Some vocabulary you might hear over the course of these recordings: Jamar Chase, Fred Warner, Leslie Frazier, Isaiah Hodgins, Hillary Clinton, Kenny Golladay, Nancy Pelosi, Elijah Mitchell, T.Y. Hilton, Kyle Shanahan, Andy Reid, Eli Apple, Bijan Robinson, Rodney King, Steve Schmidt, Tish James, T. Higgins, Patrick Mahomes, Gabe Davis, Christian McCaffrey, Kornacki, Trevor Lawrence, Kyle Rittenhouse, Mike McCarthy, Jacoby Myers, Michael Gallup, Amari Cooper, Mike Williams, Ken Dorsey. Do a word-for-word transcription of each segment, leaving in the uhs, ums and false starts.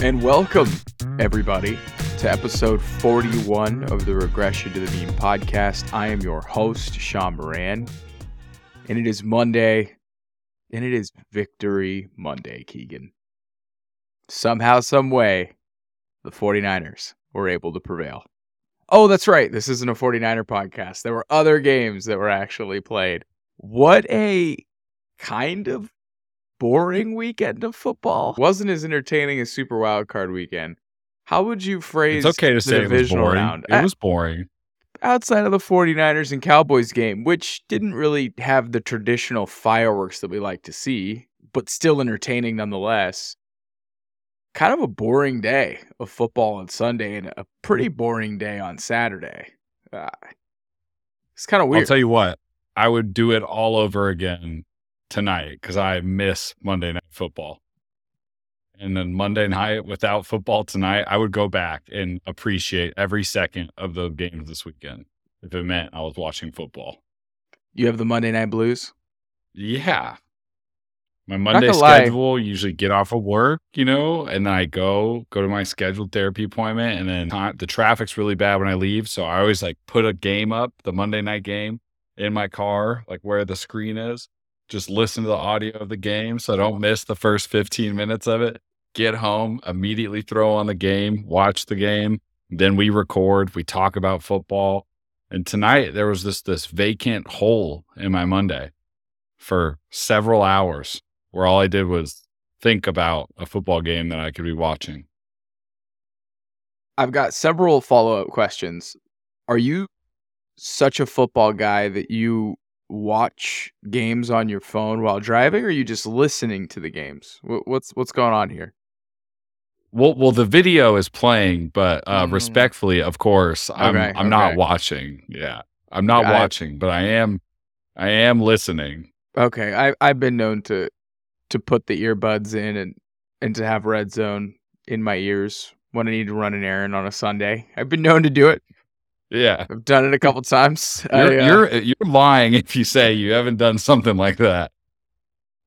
And welcome, everybody, to episode forty-one of the Regression to the Mean podcast. I am your host, Shaun Moran, and it is Monday, and it is Victory Monday, Keegan. Somehow, some way, the 49ers were able to prevail. Oh, that's right. This isn't a 49er podcast. There were other games that were actually played. What a kind of boring weekend of football. It wasn't as entertaining as Super Wildcard Weekend. How would you phrase it's okay to the say divisional it was round? It was boring. Outside of the 49ers and Cowboys game, which didn't really have the traditional fireworks that we like to see, but still entertaining nonetheless. Kind of a boring day of football on Sunday and a pretty boring day on Saturday. Uh, it's kind of weird. I'll tell you what, I would do it all over again tonight because I miss Monday Night Football. And then Monday night without football tonight, I would go back and appreciate every second of the games this weekend if it meant I was watching football. You have the Monday Night Blues? Yeah. My Monday schedule, lie. usually get off of work, you know, and then I go, go to my scheduled therapy appointment, and then the traffic's really bad when I leave, so I always, like, put a game up, the Monday night game, in my car, like, where the screen is, just listen to the audio of the game so I don't miss the first fifteen minutes of it, get home, immediately throw on the game, watch the game, then we record, we talk about football, and tonight there was this this vacant hole in my Monday for several hours, where all I did was think about a football game that I could be watching. I've got several follow-up questions. Are you such a football guy that you watch games on your phone while driving, or are you just listening to the games? What's what's going on here? Well, well, the video is playing, but uh, mm. respectfully, of course, I'm okay, I'm okay. not watching. Yeah, I'm not got watching, it. But I am I am listening. Okay, I I've been known to. to put the earbuds in and, and to have Red Zone in my ears when I need to run an errand on a Sunday. I've been known to do it. Yeah. I've done it a couple times. You're, I, uh, you're, you're lying if you say you haven't done something like that.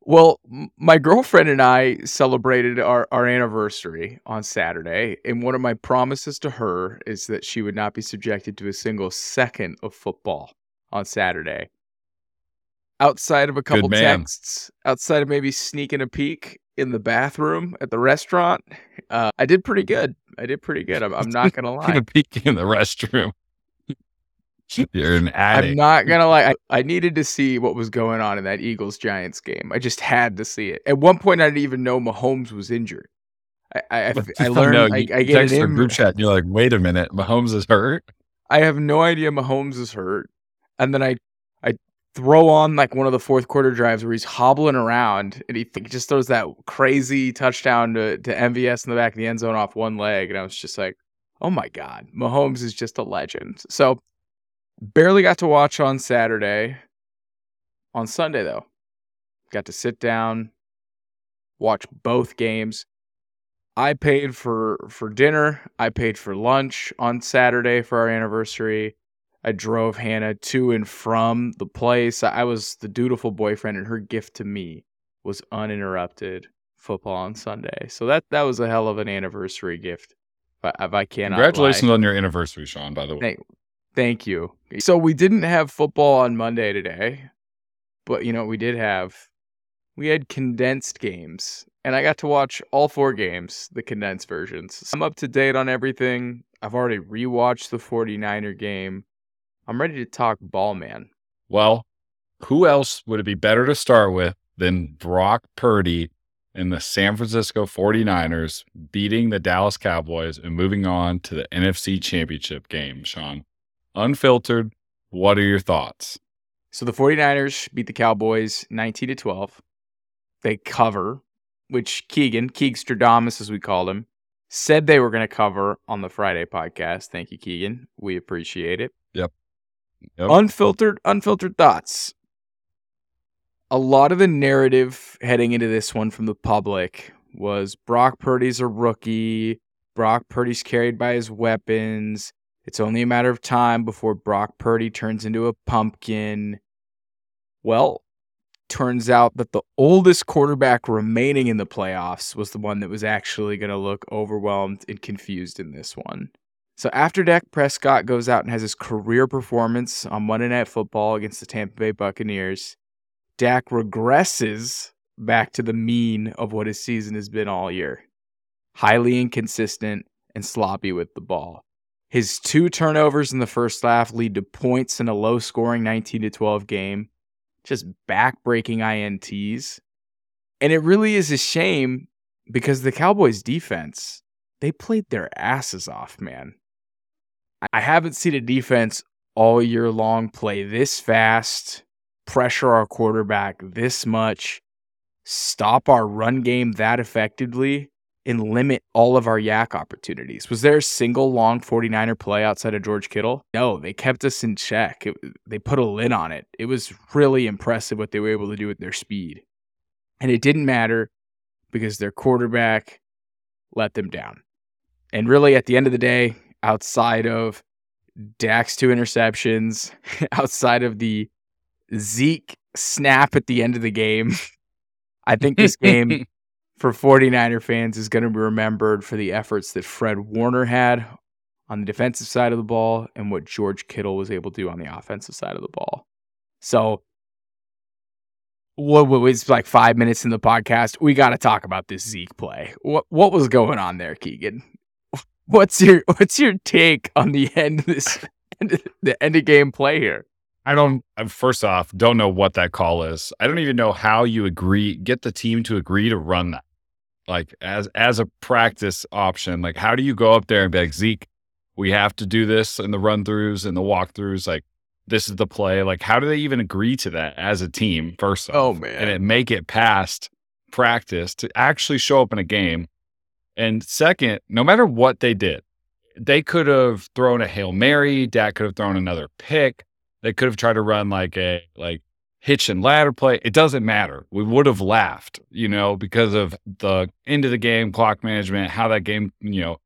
Well, my girlfriend and I celebrated our, our anniversary on Saturday, and one of my promises to her is that she would not be subjected to a single second of football on Saturday. Outside of a couple texts, outside of maybe sneaking a peek in the bathroom at the restaurant, uh, I did pretty good. I did pretty good. I'm, I'm not going to lie. A peek in the restroom. You're an addict. I'm not going to lie. I, I needed to see what was going on in that Eagles-Giants game. I just had to see it. At one point, I didn't even know Mahomes was injured. I, I, I learned. No, I, I get it in group chat, and you're like, wait a minute, Mahomes is hurt? I have no idea Mahomes is hurt. And then I... throw on like one of the fourth quarter drives where he's hobbling around and he th- just throws that crazy touchdown to, to M V S in the back of the end zone off one leg. And I was just like, oh my God, Mahomes is just a legend. So barely got to watch on Saturday. On Sunday, though, got to sit down, watch both games. I paid for, for dinner. I paid for lunch on Saturday for our anniversary. I drove Hannah to and from the place. I was the dutiful boyfriend, and her gift to me was uninterrupted football on Sunday. So that that was a hell of an anniversary gift. But if I cannot Congratulations lie. on your anniversary, Shaun, by the way. Thank, thank you. So we didn't have football on Monday today, but you know we did have we had condensed games, and I got to watch all four games, the condensed versions. So I'm up to date on everything. I've already rewatched the 49er game. I'm ready to talk ball, man. Well, who else would it be better to start with than Brock Purdy and the San Francisco 49ers beating the Dallas Cowboys and moving on to the N F C Championship game, Shaun? Unfiltered, what are your thoughts? So the 49ers beat the Cowboys nineteen to twelve. They cover, which Keegan, Keegstradamus as we called him, said they were going to cover on the Friday podcast. Thank you, Keegan. We appreciate it. Yep. Yep. Unfiltered, unfiltered thoughts. A lot of the narrative heading into this one from the public was Brock Purdy's a rookie. Brock Purdy's carried by his weapons. It's only a matter of time before Brock Purdy turns into a pumpkin. Well, turns out that the oldest quarterback remaining in the playoffs was the one that was actually going to look overwhelmed and confused in this one. So after Dak Prescott goes out and has his career performance on Monday Night Football against the Tampa Bay Buccaneers, Dak regresses back to the mean of what his season has been all year. Highly inconsistent and sloppy with the ball. His two turnovers in the first half lead to points in a low-scoring nineteen to twelve game. Just back-breaking I N Ts. And it really is a shame because the Cowboys' defense, they played their asses off, man. I haven't seen a defense all year long play this fast, pressure our quarterback this much, stop our run game that effectively, and limit all of our yak opportunities. Was there a single long forty-niner play outside of George Kittle? No, they kept us in check. It, they put a lid on it. It was really impressive what they were able to do with their speed. And it didn't matter because their quarterback let them down. And really, at the end of the day, outside of Dak's two interceptions, outside of the Zeke snap at the end of the game, I think this game for forty-niner fans is going to be remembered for the efforts that Fred Warner had on the defensive side of the ball and what George Kittle was able to do on the offensive side of the ball. So, what was like five minutes in the podcast? We got to talk about this Zeke play. What what was going on there, Keegan? What's your what's your take on the end of this end of, the end of game play here? I don't, first off, don't know what that call is. I don't even know how you agree, get the team to agree to run that. Like, as as a practice option, like, how do you go up there and be like, Zeke, we have to do this in the run-throughs and the walkthroughs? Like, this is the play. Like, how do they even agree to that as a team, first off? Oh, man. And it make it past practice to actually show up in a game. And second, no matter what they did, they could have thrown a Hail Mary. Dak could have thrown another pick. They could have tried to run like a like hitch and ladder play. It doesn't matter. We would have laughed, you know, because of the end of the game, clock management, how that game, you know,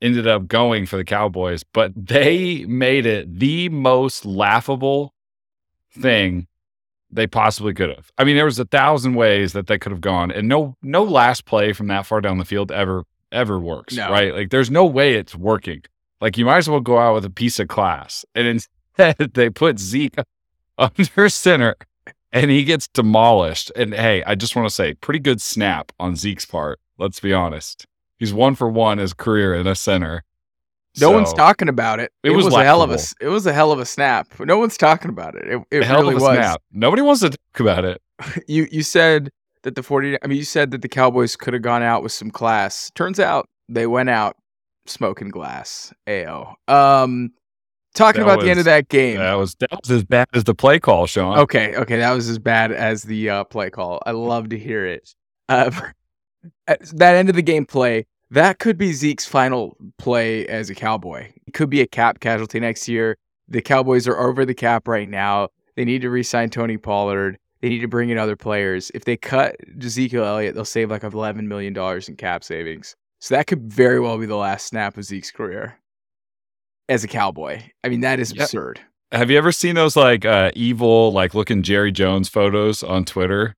ended up going for the Cowboys. But they made it the most laughable thing they possibly could have. I mean, there was a thousand ways that they could have gone. And no no last play from that far down the field ever, ever works, no. Right? Like, there's no way it's working. Like, you might as well go out with a piece of glass. And instead, they put Zeke under center, and he gets demolished. And, hey, I just want to say, pretty good snap on Zeke's part. Let's be honest. He's one for one his career in a center. No so, one's talking about it. It, it was, was a hell of a, It was a hell of a snap. No one's talking about it. It, it hell really of a was. Snap. Nobody wants to talk about it. you you said that the forty. I mean, you said that the Cowboys could have gone out with some class. Turns out they went out smoking glass. Ayo. Um. Talking that about was, the end of that game. That was, that was as bad as the play call, Sean. Okay, okay. That was as bad as the uh, play call. I love to hear it. Uh, that end of the game play, that could be Zeke's final play as a Cowboy. It could be a cap casualty next year. The Cowboys are over the cap right now. They need to re-sign Tony Pollard. They need to bring in other players. If they cut Ezekiel Elliott, they'll save like eleven million dollars in cap savings. So that could very well be the last snap of Zeke's career as a Cowboy. I mean, that is absurd. Have you ever seen those like uh, evil, like looking Jerry Jones photos on Twitter?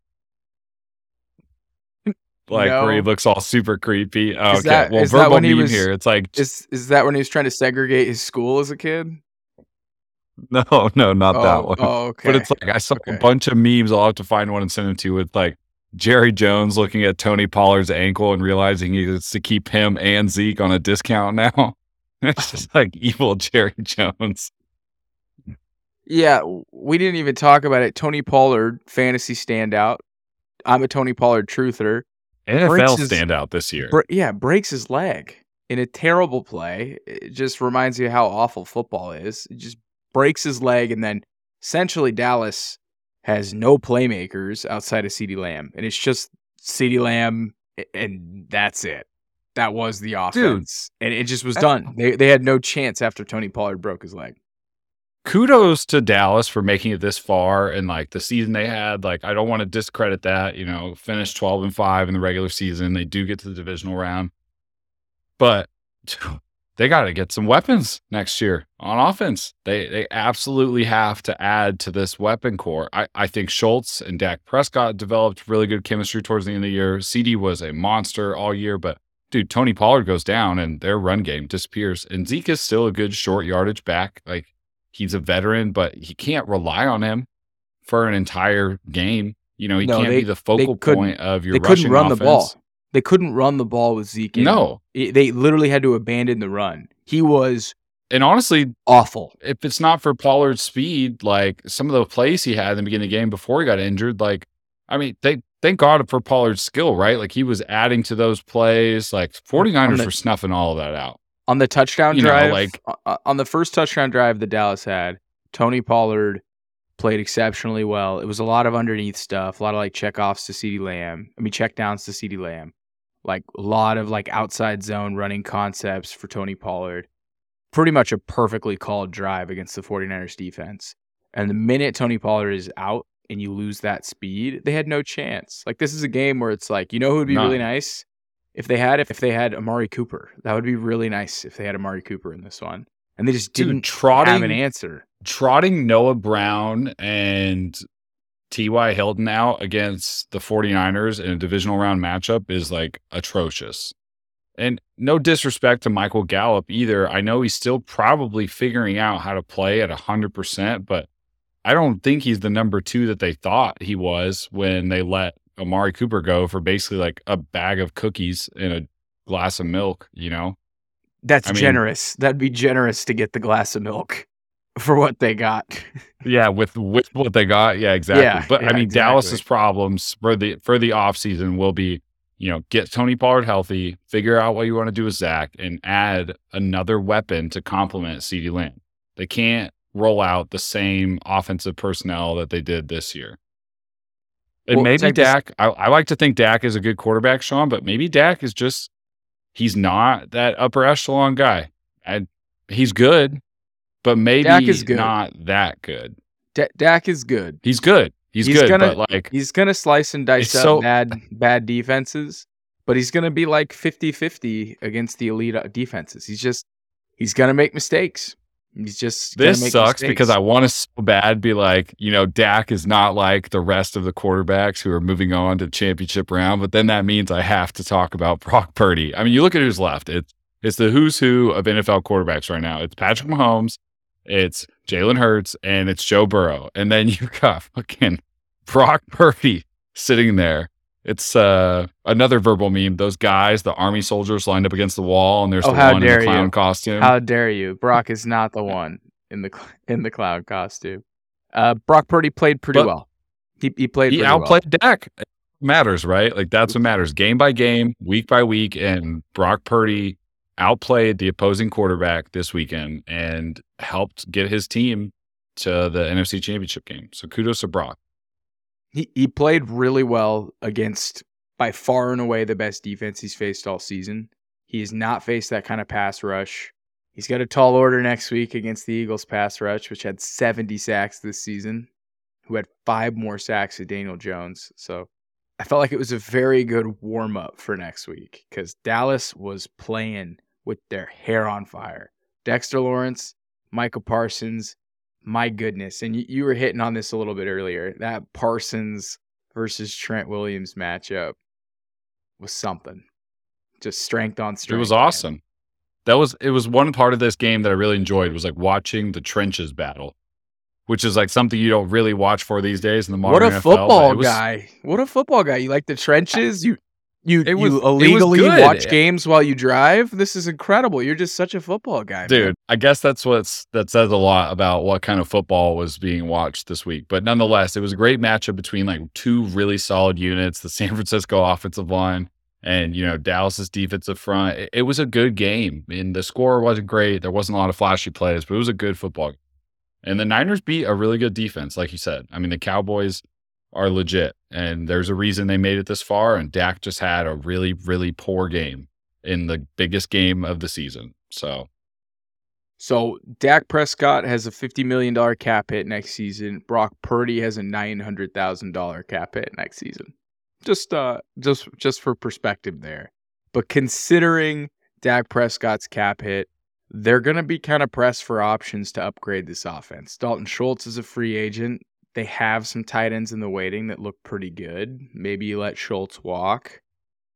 Like no. Where he looks all super creepy. Oh, okay. That, well, verbal meme was, here. It's like, is, is that when he was trying to segregate his school as a kid? No, no, not oh, that one. Oh, okay. But it's like, I saw okay. a bunch of memes. I'll have to find one and send them to you with like Jerry Jones looking at Tony Pollard's ankle and realizing he needs to keep him and Zeke on a discount now. It's just like evil Jerry Jones. Yeah, we didn't even talk about it. Tony Pollard, fantasy standout. I'm a Tony Pollard truther. N F L his, standout this year. Bre- yeah, breaks his leg in a terrible play. It just reminds you how awful football is. It just breaks his leg, and then essentially Dallas has no playmakers outside of CeeDee Lamb. And it's just CeeDee Lamb, and that's it. That was the offense. Dude, and it just was done. They they had no chance after Tony Pollard broke his leg. Kudos to Dallas for making it this far and like the season they had. Like, I don't want to discredit that, you know, finished twelve and five in the regular season. They do get to the divisional round. But they got to get some weapons next year on offense. They they absolutely have to add to this weapon core. I, I think Schultz and Dak Prescott developed really good chemistry towards the end of the year. CeeDee was a monster all year, but dude, Tony Pollard goes down and their run game disappears. And Zeke is still a good short yardage back. Like, he's a veteran, but he can't rely on him for an entire game. You know, he no, can't they, be the focal point of your rushing offense. They couldn't run the ball. They couldn't run the ball with Zeke. No. It, they literally had to abandon the run. He was and honestly awful. If it's not for Pollard's speed, like some of the plays he had in the beginning of the game before he got injured, like, I mean, they thank God for Pollard's skill, right? Like, he was adding to those plays. Like, 49ers the, were snuffing all of that out. On the touchdown you drive, know, like, on the first touchdown drive that Dallas had, Tony Pollard played exceptionally well. It was a lot of underneath stuff, a lot of like checkoffs to CeeDee Lamb. I mean, checkdowns to CeeDee Lamb. Like a lot of like outside zone running concepts for Tony Pollard. Pretty much a perfectly called drive against the 49ers defense. And the minute Tony Pollard is out and you lose that speed, they had no chance. Like, this is a game where it's like, you know who would be None. really nice? If they had if they had Amari Cooper. That would be really nice if they had Amari Cooper in this one. And they just didn't Dude, trotting, have an answer. Trotting Noah Brown and T Y Hilton out against the 49ers in a divisional round matchup is like atrocious. And no disrespect to Michael Gallup either. I know he's still probably figuring out how to play at one hundred percent, but I don't think he's the number two that they thought he was when they let Amari Cooper go for basically like a bag of cookies and a glass of milk, you know? That's I mean, generous. That'd be generous to get the glass of milk for what they got. yeah, with with what they got. Yeah, exactly. Yeah, but yeah, I mean, exactly. Dallas's problems for the for the offseason will be, you know, get Tony Pollard healthy, figure out what you want to do with Zach, and add another weapon to complement CeeDee Lamb. They can't roll out the same offensive personnel that they did this year. And well, maybe Dak, this- I, I like to think Dak is a good quarterback, Sean, but maybe Dak is just... He's not that upper echelon guy. And he's good, but maybe he's not that good. D- Dak is good. He's good. He's, he's good. Gonna, but like, he's going to slice and dice up so, bad, bad defenses, but he's going to be like fifty-fifty against the elite defenses. He's just, he's going to make mistakes. He's just gonna This make sucks mistakes. Because I want to so bad be like, you know, Dak is not like the rest of the quarterbacks who are moving on to the championship round, but then that means I have to talk about Brock Purdy. I mean, you look at who's left. It's it's the who's who of N F L quarterbacks right now. It's Patrick Mahomes, it's Jalen Hurts, and it's Joe Burrow. And then you got fucking Brock Purdy sitting there. It's uh, another verbal meme. Those guys, the army soldiers lined up against the wall, and there's oh, the one in the clown you. costume. How dare you? Brock is not the one in the in the clown costume. Uh, Brock Purdy played pretty but well. He, he played he pretty outplayed well. Dak. It matters, right? Like, that's what matters. Game by game, week by week, and Brock Purdy outplayed the opposing quarterback this weekend and helped get his team to the N F C Championship game. So kudos to Brock. He he played really well against, by far and away, the best defense he's faced all season. He has not faced that kind of pass rush. He's got a tall order next week against the Eagles pass rush, which had seventy sacks this season, who had five more sacks than Daniel Jones. So I felt like it was a very good warm-up for next week because Dallas was playing with their hair on fire. Dexter Lawrence, Micah Parsons, my goodness. And you, you were hitting on this a little bit earlier. That Parsons versus Trent Williams matchup was something. Just strength on strength. It was awesome. Man. That was it was one part of this game that I really enjoyed was like watching the trenches battle, which is like something you don't really watch for these days in the modern N F L. What a football was, guy. What a football guy. You like the trenches? You you, was, you illegally watch yeah. games while you drive? This is incredible. You're just such a football guy. Dude, man. I guess that's what's that says a lot about what kind of football was being watched this week. But nonetheless, it was a great matchup between like two really solid units, the San Francisco offensive line and, you know, Dallas's defensive front. It, it was a good game. I mean, the score wasn't great. There wasn't a lot of flashy plays, but it was a good football game. And the Niners beat a really good defense, like you said. I mean, the Cowboys are legit, and there's a reason they made it this far, and Dak just had a really, really poor game in the biggest game of the season. So, so Dak Prescott has a fifty million dollars cap hit next season. Brock Purdy has a nine hundred thousand dollars cap hit next season. Just, uh, just, just for perspective there. But considering Dak Prescott's cap hit, they're going to be kind of pressed for options to upgrade this offense. Dalton Schultz is a free agent. They have some tight ends in the waiting that look pretty good. Maybe you let Schultz walk.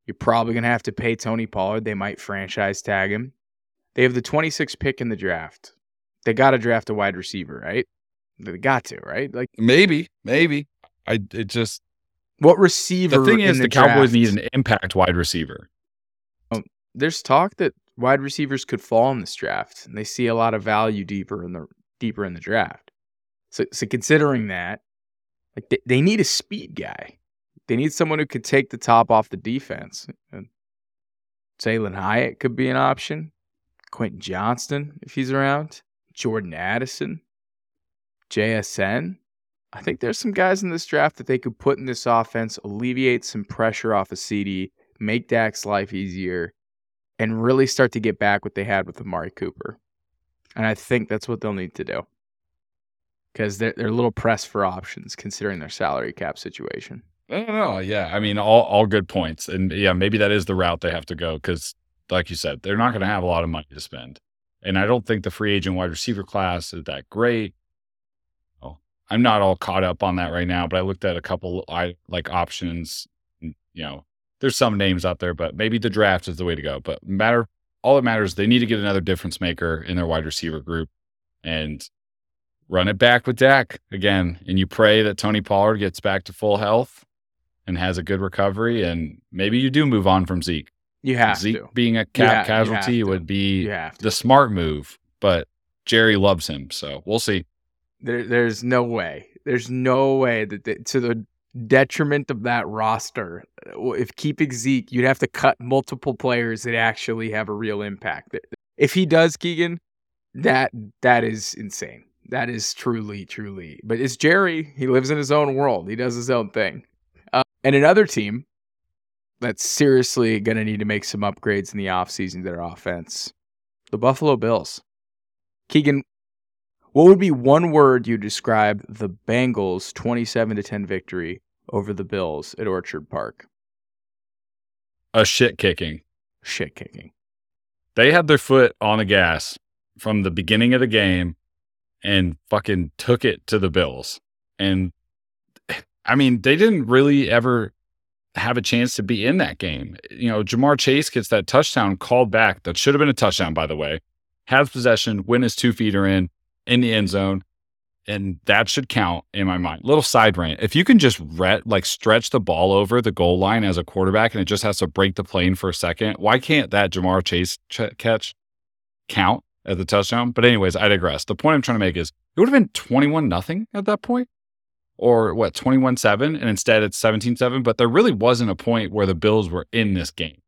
You're probably going to have to pay Tony Pollard. They might franchise tag him. They have the twenty-sixth pick in the draft. They got to draft a wide receiver, right? They got to, right? Like maybe, maybe. I it just what receiver? The thing is, the, the Cowboys need an impact wide receiver. Oh, there's talk that wide receivers could fall in this draft, and they see a lot of value deeper in the deeper in the draft. So, so considering that, like they, they need a speed guy. They need someone who could take the top off the defense. And Jalen Hyatt could be an option. Quentin Johnston, if he's around. Jordan Addison. J S N. I think there's some guys in this draft that they could put in this offense, alleviate some pressure off of CeeDee, make Dak's life easier, and really start to get back what they had with Amari Cooper. And I think that's what they'll need to do. Because they're, they're a little pressed for options considering their salary cap situation. I don't know. Yeah, I mean, all, all good points. And yeah, maybe that is the route they have to go because, like you said, they're not going to have a lot of money to spend. And I don't think the free agent wide receiver class is that great. Oh, I'm not all caught up on that right now, but I looked at a couple I like options. You know, there's some names out there, but maybe the draft is the way to go. But matter all that matters, they need to get another difference maker in their wide receiver group and run it back with Dak again. And you pray that Tony Pollard gets back to full health and has a good recovery, and maybe you do move on from Zeke. You have Zeke to. being a cap ha- casualty would be the smart move, but Jerry loves him, so we'll see. There, there's no way. There's no way that they, to the detriment of that roster, if keeping Zeke, you'd have to cut multiple players that actually have a real impact. If he does, Keegan, that that is insane. That is truly, truly. But it's Jerry. He lives in his own world. He does his own thing. Uh, and another team that's seriously going to need to make some upgrades in the offseason to their offense, the Buffalo Bills. Keegan, what would be one word you describe the Bengals' twenty-seven to ten victory over the Bills at Orchard Park? A shit-kicking. Shit-kicking. They had their foot on the gas from the beginning of the game and fucking took it to the Bills. And I mean, they didn't really ever have a chance to be in that game. You know, Jamar Chase gets that touchdown called back. That should have been a touchdown, by the way. Has possession, when his two-feeter in, in the end zone. And that should count in my mind. Little side rant. If you can just ret, like stretch the ball over the goal line as a quarterback and it just has to break the plane for a second, why can't that Jamar Chase ch- catch count as a touchdown? But anyways, I digress. The point I'm trying to make is it would have been twenty-one nothing at that point. Or what, twenty-one seven, and instead it's seventeen seven. But there really wasn't a point where the Bills were in this game.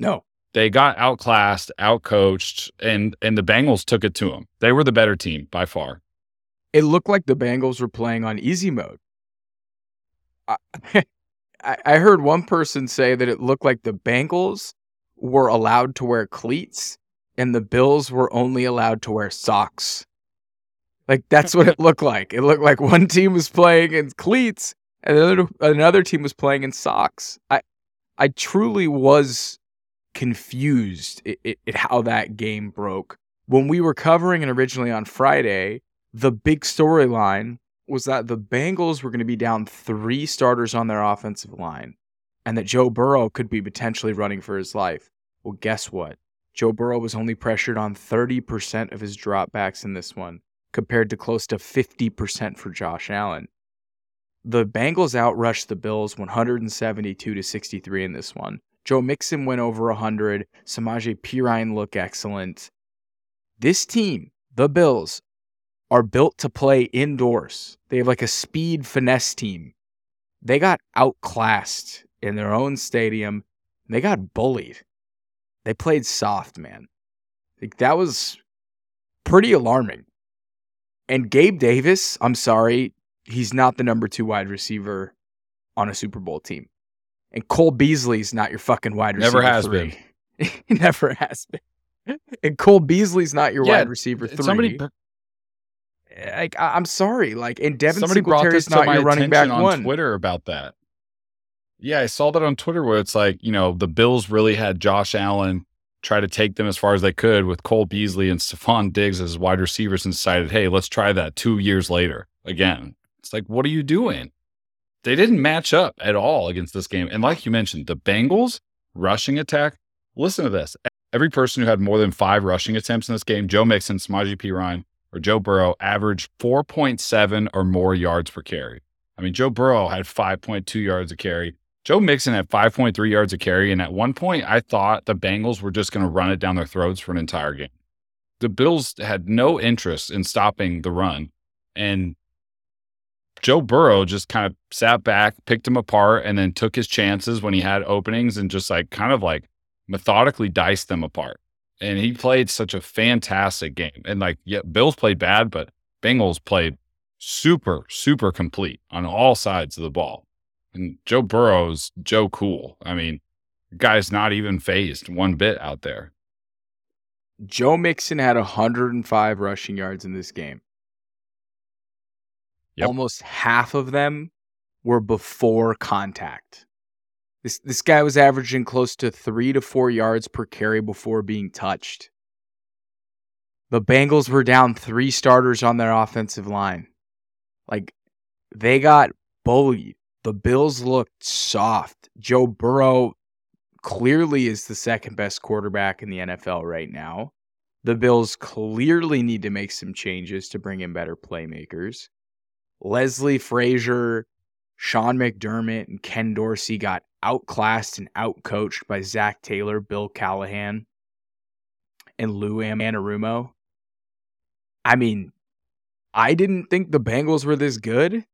No. They got outclassed, outcoached, and and the Bengals took it to them. They were the better team by far. It looked like the Bengals were playing on easy mode. I, I heard one person say that it looked like the Bengals were allowed to wear cleats and the Bills were only allowed to wear socks. Like, that's what it looked like. It looked like one team was playing in cleats and another, another team was playing in socks. I I truly was confused at, at how that game broke. When we were covering it originally on Friday, the big storyline was that the Bengals were going to be down three starters on their offensive line and that Joe Burrow could be potentially running for his life. Well, guess what? Joe Burrow was only pressured on thirty percent of his dropbacks in this one, compared to close to fifty percent for Josh Allen. The Bengals outrushed the Bills one seventy-two to sixty-three in this one. Joe Mixon went over one hundred. Samaje Perine looked excellent. This team, the Bills, are built to play indoors. They have like a speed finesse team. They got outclassed in their own stadium. They got bullied. They played soft, man. Like, that was pretty alarming. And Gabe Davis, I'm sorry, he's not the number two wide receiver on a Super Bowl team. And Cole Beasley's not your fucking wide receiver. Never has three. been. He never has been. And Cole Beasley's not your yeah, wide receiver three. Somebody, like, I, I'm sorry, like, and Devin Singletary's not your running back on one. On Twitter about that. Yeah, I saw that on Twitter where it's like, you know, the Bills really had Josh Allen try to take them as far as they could with Cole Beasley and Stephon Diggs as wide receivers and decided, hey, let's try that two years later again. It's like, what are you doing? They didn't match up at all against this game. And like you mentioned, the Bengals rushing attack, listen to this. Every person who had more than five rushing attempts in this game, Joe Mixon, Samaje Perine, or Joe Burrow, averaged four point seven or more yards per carry. I mean, Joe Burrow had five point two yards a carry. Joe Mixon had five point three yards a carry, and at one point, I thought the Bengals were just going to run it down their throats for an entire game. The Bills had no interest in stopping the run, and Joe Burrow just kind of sat back, picked him apart, and then took his chances when he had openings and just like kind of like methodically diced them apart. And he played such a fantastic game. And like, yeah, Bills played bad, but Bengals played super, super complete on all sides of the ball. And Joe Burrow's Joe Cool. I mean, the guy's not even phased one bit out there. Joe Mixon had one hundred five rushing yards in this game. Yep. Almost half of them were before contact. This this guy was averaging close to three to four yards per carry before being touched. The Bengals were down three starters on their offensive line. Like, they got bullied. The Bills looked soft. Joe Burrow clearly is the second best quarterback in the N F L right now. The Bills clearly need to make some changes to bring in better playmakers. Leslie Frazier, Sean McDermott, and Ken Dorsey got outclassed and outcoached by Zach Taylor, Bill Callahan, and Lou Anarumo. I mean, I didn't think the Bengals were this good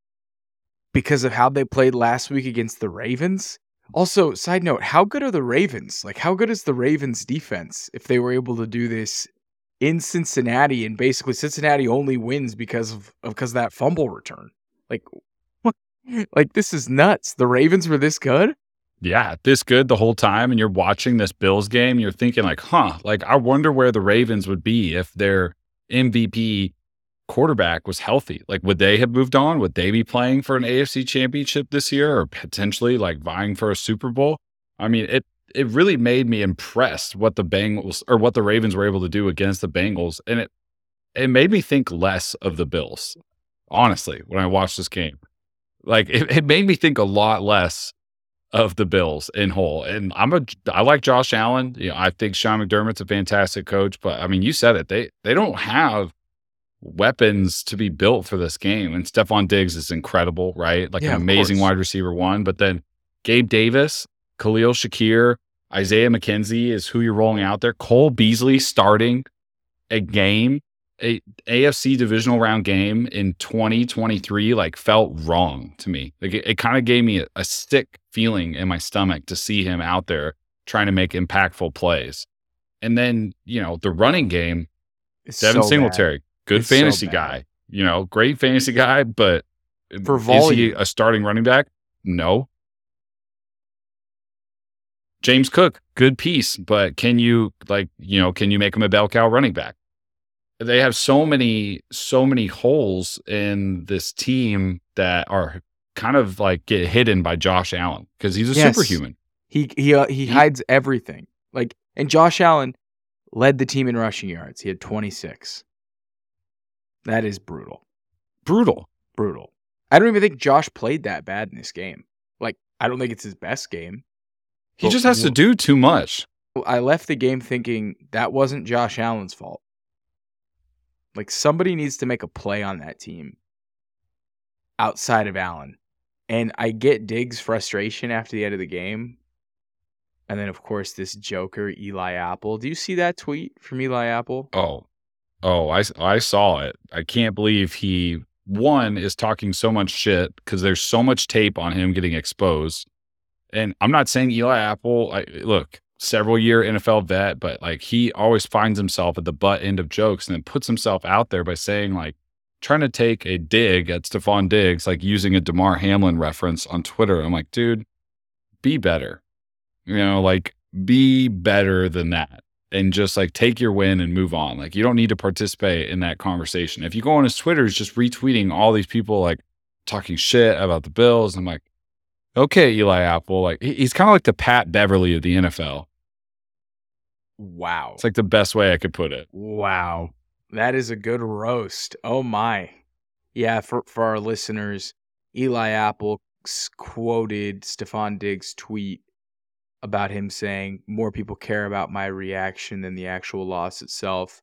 because of how they played last week against the Ravens. Also, side note, how good are the Ravens? Like, how good is the Ravens defense if they were able to do this in Cincinnati, and basically Cincinnati only wins because of, of because of that fumble return? Like, like this is nuts. The Ravens were this good? Yeah, this good the whole time, and you're watching this Bills game, you're thinking like, huh, like I wonder where the Ravens would be if their M V P quarterback was healthy. Like, would they have moved on? Would they be playing for an A F C championship this year or potentially like vying for a Super Bowl? I mean, it It really made me impressed what the Bengals or what the Ravens were able to do against the Bengals. And it it made me think less of the Bills, honestly, when I watched this game. Like, it, it made me think a lot less of the Bills in whole. And I'm a, I like Josh Allen. You know, I think Sean McDermott's a fantastic coach. But, I mean, you said it. They, they don't have weapons to be built for this game. And Stephon Diggs is incredible, right? Like, yeah, an amazing wide receiver one. But then Gabe Davis, Khalil Shakir, Isaiah McKenzie is who you're rolling out there. Cole Beasley starting a game, a A F C divisional round game in twenty twenty-three, like felt wrong to me. Like it, it kind of gave me a, a sick feeling in my stomach to see him out there trying to make impactful plays. And then, you know, the running game, it's Devin so Singletary, bad. good it's fantasy so guy, you know, great fantasy guy, but For volume. Is he a starting running back? No. James Cook, good piece, but can you like, you know, can you make him a bell cow running back? They have so many, so many holes in this team that are kind of like get hidden by Josh Allen because he's a yes. superhuman. He he uh, he hides he, everything. Like, and Josh Allen led the team in rushing yards. He had twenty-six. That is brutal. Brutal. Brutal. I don't even think Josh played that bad in this game. Like, I don't think it's his best game. He but, just has to do too much. I left the game thinking that wasn't Josh Allen's fault. Like, somebody needs to make a play on that team outside of Allen. And I get Diggs' frustration after the end of the game. And then, of course, this joker, Eli Apple. Do you see that tweet from Eli Apple? Oh, oh, I, I saw it. I can't believe he, one, is talking so much shit because there's so much tape on him getting exposed. And I'm not saying Eli Apple, I, look, several year N F L vet, but like he always finds himself at the butt end of jokes and then puts himself out there by saying like, trying to take a dig at Stephon Diggs, like using a DeMar Hamlin reference on Twitter. I'm like, dude, be better. You know, like be better than that and just like take your win and move on. Like you don't need to participate in that conversation. If you go on his Twitter, it's just retweeting all these people like talking shit about the Bills. And I'm like, okay, Eli Apple, like he's kind of like the Pat Beverly of the N F L. Wow. It's like the best way I could put it. Wow. That is a good roast. Oh, my. Yeah, for, for our listeners, Eli Apple quoted Stephon Diggs' tweet about him saying, more people care about my reaction than the actual loss itself,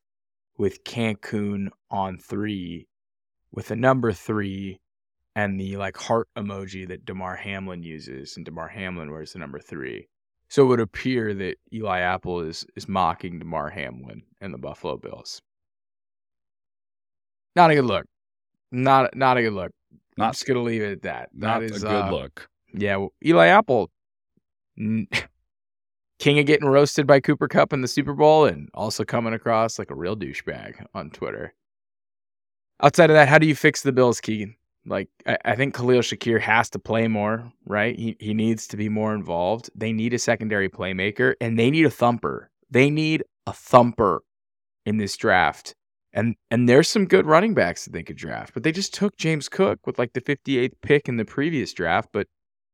with Cancun on three, with a number three, and the like heart emoji that DeMar Hamlin uses, and DeMar Hamlin wears the number three. So it would appear that Eli Apple is is mocking DeMar Hamlin and the Buffalo Bills. Not a good look. Not not a good look. Not, I'm just gonna leave it at that. Not that is, a good uh, look. Yeah, well, Eli Apple, n- king of getting roasted by Cooper Kupp in the Super Bowl, and also coming across like a real douchebag on Twitter. Outside of that, how do you fix the Bills, Keegan? Like, I, I think Khalil Shakir has to play more, right? He he needs to be more involved. They need a secondary playmaker, and they need a thumper. They need a thumper in this draft. And and there's some good running backs that they could draft, but they just took James Cook with like the fifty-eighth pick in the previous draft, but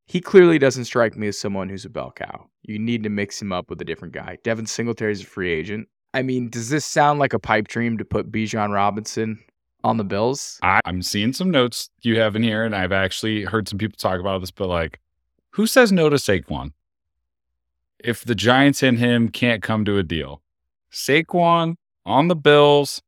he clearly doesn't strike me as someone who's a bell cow. You need to mix him up with a different guy. Devin Singletary is a free agent. I mean, does this sound like a pipe dream to put Bijan Robinson on the Bills? I, I'm seeing some notes you have in here, and I've actually heard some people talk about this, but like, who says no to Saquon? If the Giants and him can't come to a deal, Saquon on the Bills.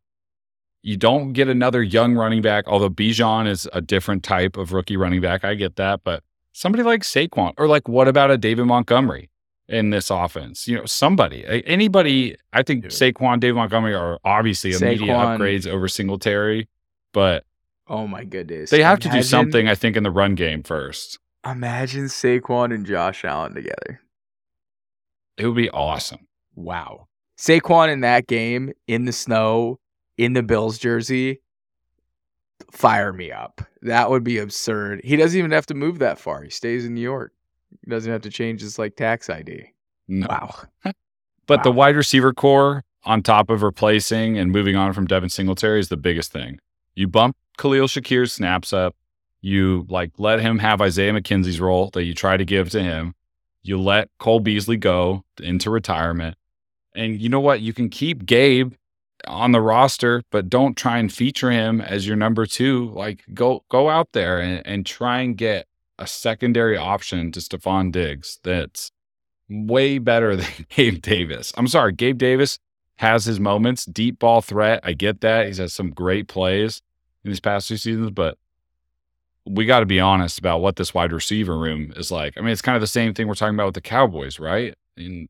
You don't get another young running back, although Bijan is a different type of rookie running back. I get that. But somebody like Saquon, or like, what about a David Montgomery in this offense? You know, somebody, anybody. I think Dude. Saquon, David Montgomery are obviously immediate Saquon. upgrades over Singletary. But oh my goodness, they have imagine, to do something, I think, in the run game first. Imagine Saquon and Josh Allen together. It would be awesome. Wow. Saquon in that game, in the snow, in the Bills jersey, fire me up. That would be absurd. He doesn't even have to move that far. He stays in New York. He doesn't have to change his like tax I D. No. Wow. But wow. The wide receiver core, on top of replacing and moving on from Devin Singletary, is the biggest thing. You bump Khalil Shakir's snaps up. You like let him have Isaiah McKenzie's role that you try to give to him. You let Cole Beasley go into retirement. And you know what? You can keep Gabe on the roster, but don't try and feature him as your number two. Like, go go out there and, and try and get a secondary option to Stephon Diggs that's way better than Gabe Davis. I'm sorry, Gabe Davis has his moments. Deep ball threat, I get that. He's had some great plays in these past two seasons, but we got to be honest about what this wide receiver room is like. I mean, it's kind of the same thing we're talking about with the Cowboys, right? And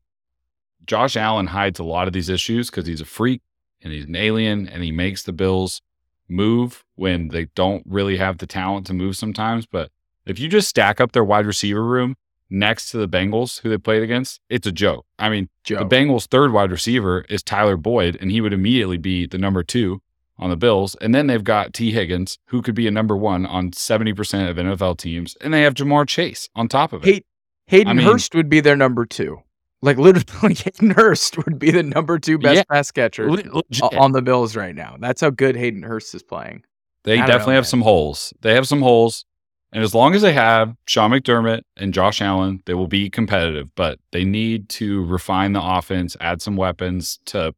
Josh Allen hides a lot of these issues because he's a freak, and he's an alien, and he makes the Bills move when they don't really have the talent to move sometimes. But if you just stack up their wide receiver room next to the Bengals, who they played against, it's a joke. I mean, joke. The Bengals' third wide receiver is Tyler Boyd, and he would immediately be the number two on the Bills. And then they've got T. Higgins, who could be a number one on seventy percent of N F L teams. And they have Jamar Chase on top of it. Hay- Hayden I mean, Hurst would be their number two. Like, literally, Hayden Hurst would be the number two best yeah, pass catcher legit. on the Bills right now. That's how good Hayden Hurst is playing. They definitely know, have man. some holes. They have some holes. And as long as they have Sean McDermott and Josh Allen, they will be competitive. But they need to refine the offense, add some weapons to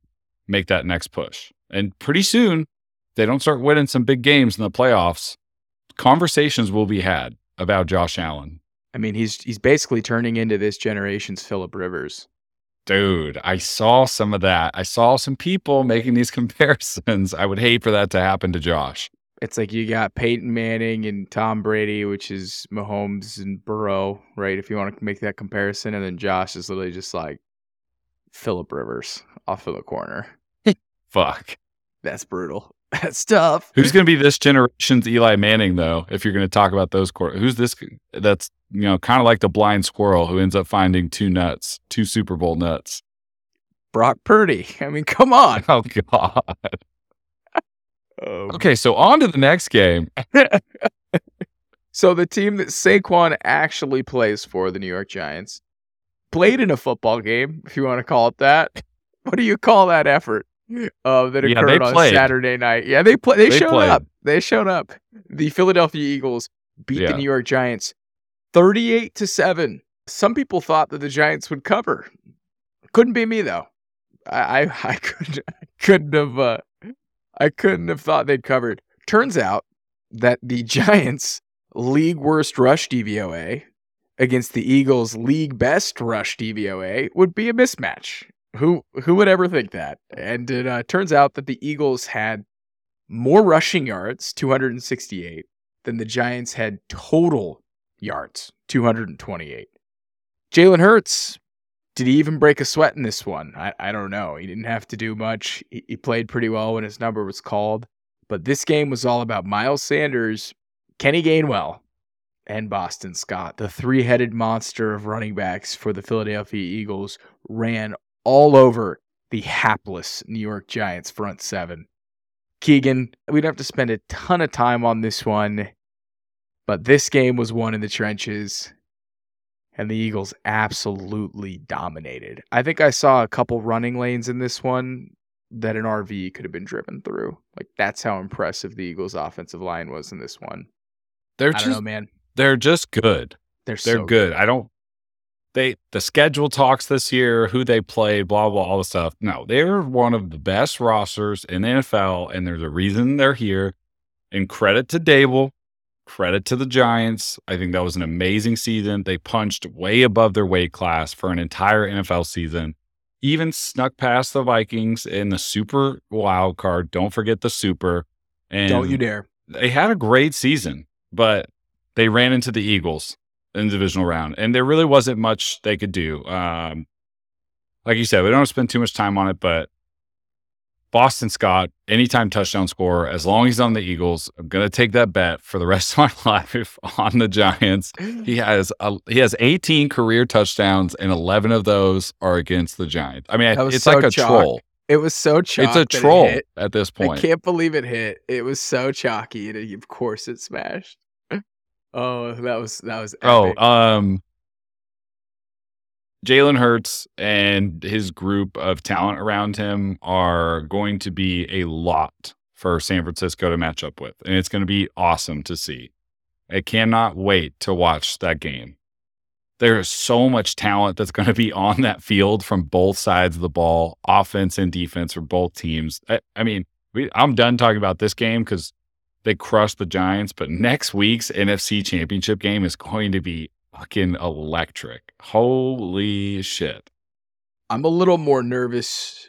make that next push. And pretty soon, they don't start winning some big games in the playoffs, conversations will be had about Josh Allen. I mean, he's he's basically turning into this generation's Phillip Rivers. Dude, I saw some of that. I saw some people making these comparisons. I would hate for that to happen to Josh. It's like you got Peyton Manning and Tom Brady, which is Mahomes and Burrow, right? If you want to make that comparison. And then Josh is literally just like Phillip Rivers off of the corner. Fuck. That's brutal. That's tough. Who's going to be this generation's Eli Manning, though, if you're going to talk about those quarterbacks? Who's this? That's, you know, kind of like the blind squirrel who ends up finding two nuts, two Super Bowl nuts. Brock Purdy. I mean, come on. Oh, God. Oh. Okay, so on to the next game. So the team that Saquon actually plays for, the New York Giants, played in a football game, if you want to call it that. What do you call that effort? Uh, that occurred yeah, on played. Saturday night. Yeah, they play. They, they showed played. up. They showed up. The Philadelphia Eagles beat yeah. the New York Giants thirty-eight to seven. Some people thought that the Giants would cover. Couldn't be me though. I I, I couldn't I couldn't have uh, I couldn't have thought they'd covered. Turns out that the Giants' league worst rush D V O A against the Eagles' league best rush D V O A would be a mismatch. Who who would ever think that? And it uh, turns out that the Eagles had more rushing yards, two hundred sixty-eight, than the Giants had total yards, two hundred twenty-eight. Jalen Hurts, did he even break a sweat in this one? I, I don't know. He didn't have to do much. He, he played pretty well when his number was called. But this game was all about Miles Sanders, Kenny Gainwell, and Boston Scott. The three-headed monster of running backs for the Philadelphia Eagles ran all over the hapless New York Giants front seven. Keegan, we don't have to spend a ton of time on this one, but this game was won in the trenches, and the Eagles absolutely dominated. I think I saw a couple running lanes in this one that an R V could have been driven through. Like, that's how impressive the Eagles' offensive line was in this one. They're I don't just, know, man. They're just good. They're, they're so good. good. I don't. They the schedule talks this year, who they played, blah, blah, all the stuff. No, they're one of the best rosters in the N F L, and there's a reason they're here. And credit to Dable, credit to the Giants. I think that was an amazing season. They punched way above their weight class for an entire N F L season. Even snuck past the Vikings in the super wild card. Don't forget the super. And don't you dare. They had a great season, but they ran into the Eagles in the divisional round, and there really wasn't much they could do. Um, like you said, we don't spend too much time on it, but Boston Scott, anytime touchdown scorer, as long as he's on the Eagles, I'm gonna take that bet for the rest of my life on the Giants. He has a, he has eighteen career touchdowns, and eleven of those are against the Giants. I mean, it's so like a chalk. troll. It was so chalky. It's a troll it at this point. I can't believe it hit. It was so chalky, and of course, it smashed. Oh, that was that was epic. Oh, um Jalen Hurts and his group of talent around him are going to be a lot for San Francisco to match up with. And it's going to be awesome to see. I cannot wait to watch that game. There is so much talent that's going to be on that field from both sides of the ball, offense and defense for both teams. I, I mean, we, I'm done talking about this game because they crushed the Giants, but next week's N F C Championship game is going to be fucking electric. Holy shit. I'm a little more nervous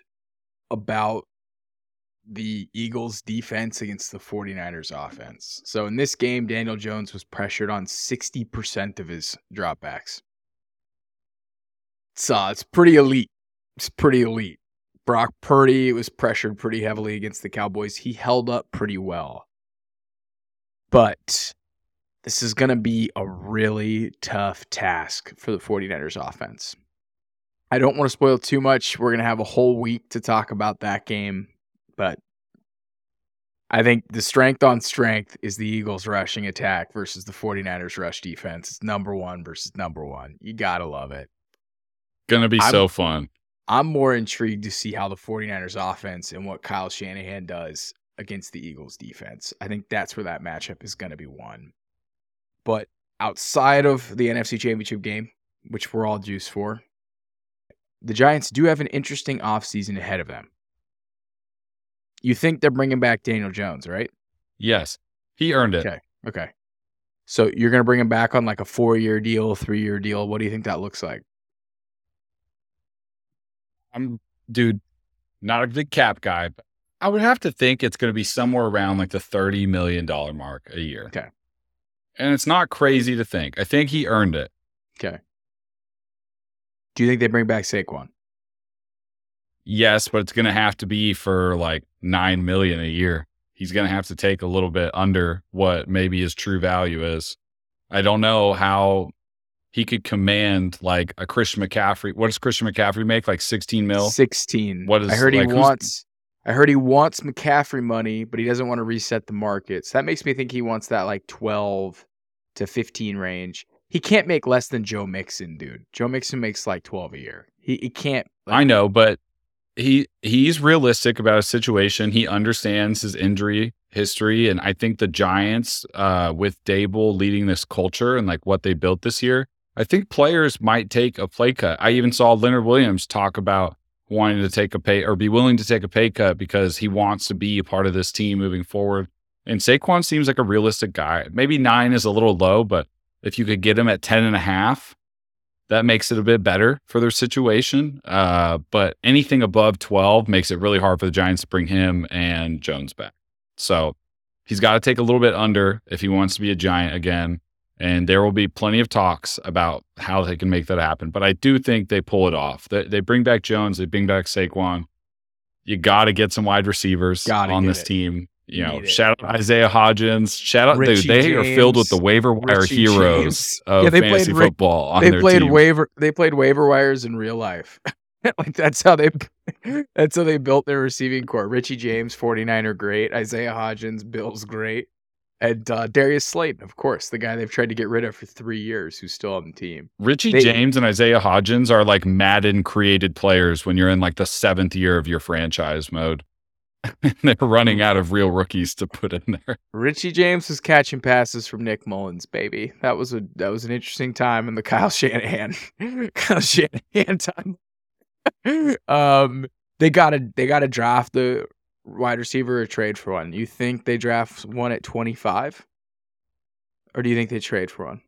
about the Eagles' defense against the 49ers' offense. So in this game, Daniel Jones was pressured on sixty percent of his dropbacks. So it's pretty elite. It's pretty elite. Brock Purdy was pressured pretty heavily against the Cowboys. He held up pretty well. But this is going to be a really tough task for the 49ers offense. I don't want to spoil too much. We're going to have a whole week to talk about that game. But I think the strength on strength is the Eagles' rushing attack versus the 49ers' rush defense. It's number one versus number one. You got to love it. Going to be I'm, so fun. I'm more intrigued to see how the 49ers' offense and what Kyle Shanahan does against the Eagles defense. I think that's where that matchup is going to be won. But outside of the N F C Championship game, which we're all juiced for, the Giants do have an interesting offseason ahead of them. You think they're bringing back Daniel Jones, right? Yes. He earned it. Okay. Okay. So you're going to bring him back on like a four-year deal, three-year deal. What do you think that looks like? I'm, dude, not a big cap guy, but I would have to think it's going to be somewhere around like the thirty million dollars mark a year. Okay. And it's not crazy to think. I think he earned it. Okay. Do you think they bring back Saquon? Yes, but it's going to have to be for like nine million dollars a year. He's going to have to take a little bit under what maybe his true value is. I don't know how he could command like a Christian McCaffrey. What does Christian McCaffrey make? Like sixteen mil? sixteen. What is, I heard like, he wants... I heard he wants McCaffrey money, but he doesn't want to reset the market. So that makes me think he wants that like twelve to fifteen range. He can't make less than Joe Mixon, dude. Joe Mixon makes like twelve a year. He, he can't. Like, I know, but he he's realistic about his situation. He understands his injury history. And I think the Giants, uh, with Dable leading this culture and like what they built this year, I think players might take a play cut. I even saw Leonard Williams talk about, wanting to take a pay or be willing to take a pay cut because he wants to be a part of this team moving forward. And Saquon seems like a realistic guy. Maybe nine is a little low, but if you could get him at ten and a half, that makes it a bit better for their situation. Uh, but anything above twelve makes it really hard for the Giants to bring him and Jones back. So he's got to take a little bit under if he wants to be a Giant again. And there will be plenty of talks about how they can make that happen. But I do think they pull it off. They, they bring back Jones. They bring back Saquon. You got to get some wide receivers gotta on this it. team. You know, shout out Isaiah Hodgins. Shout out, Richie dude. They James, are filled with the waiver wire Richie heroes James. of yeah, they fantasy played, football. On they their played team. waiver. They played waiver wires in real life. Like that's how they. That's how they built their receiving core. Richie James, forty-niner great. Isaiah Hodgins, Bills great. And uh, Darius Slayton, of course, the guy they've tried to get rid of for three years who's still on the team. Richie they, James and Isaiah Hodgins are like Madden-created players when you're in like the seventh year of your franchise mode. And they're running out of real rookies to put in there. Richie James was catching passes from Nick Mullins, baby. That was a that was an interesting time in the Kyle Shanahan Kyle Shanahan time. um, they gotta they gotta draft the wide receiver or trade for one. You think they draft one at twenty-five? Or do you think they trade for one?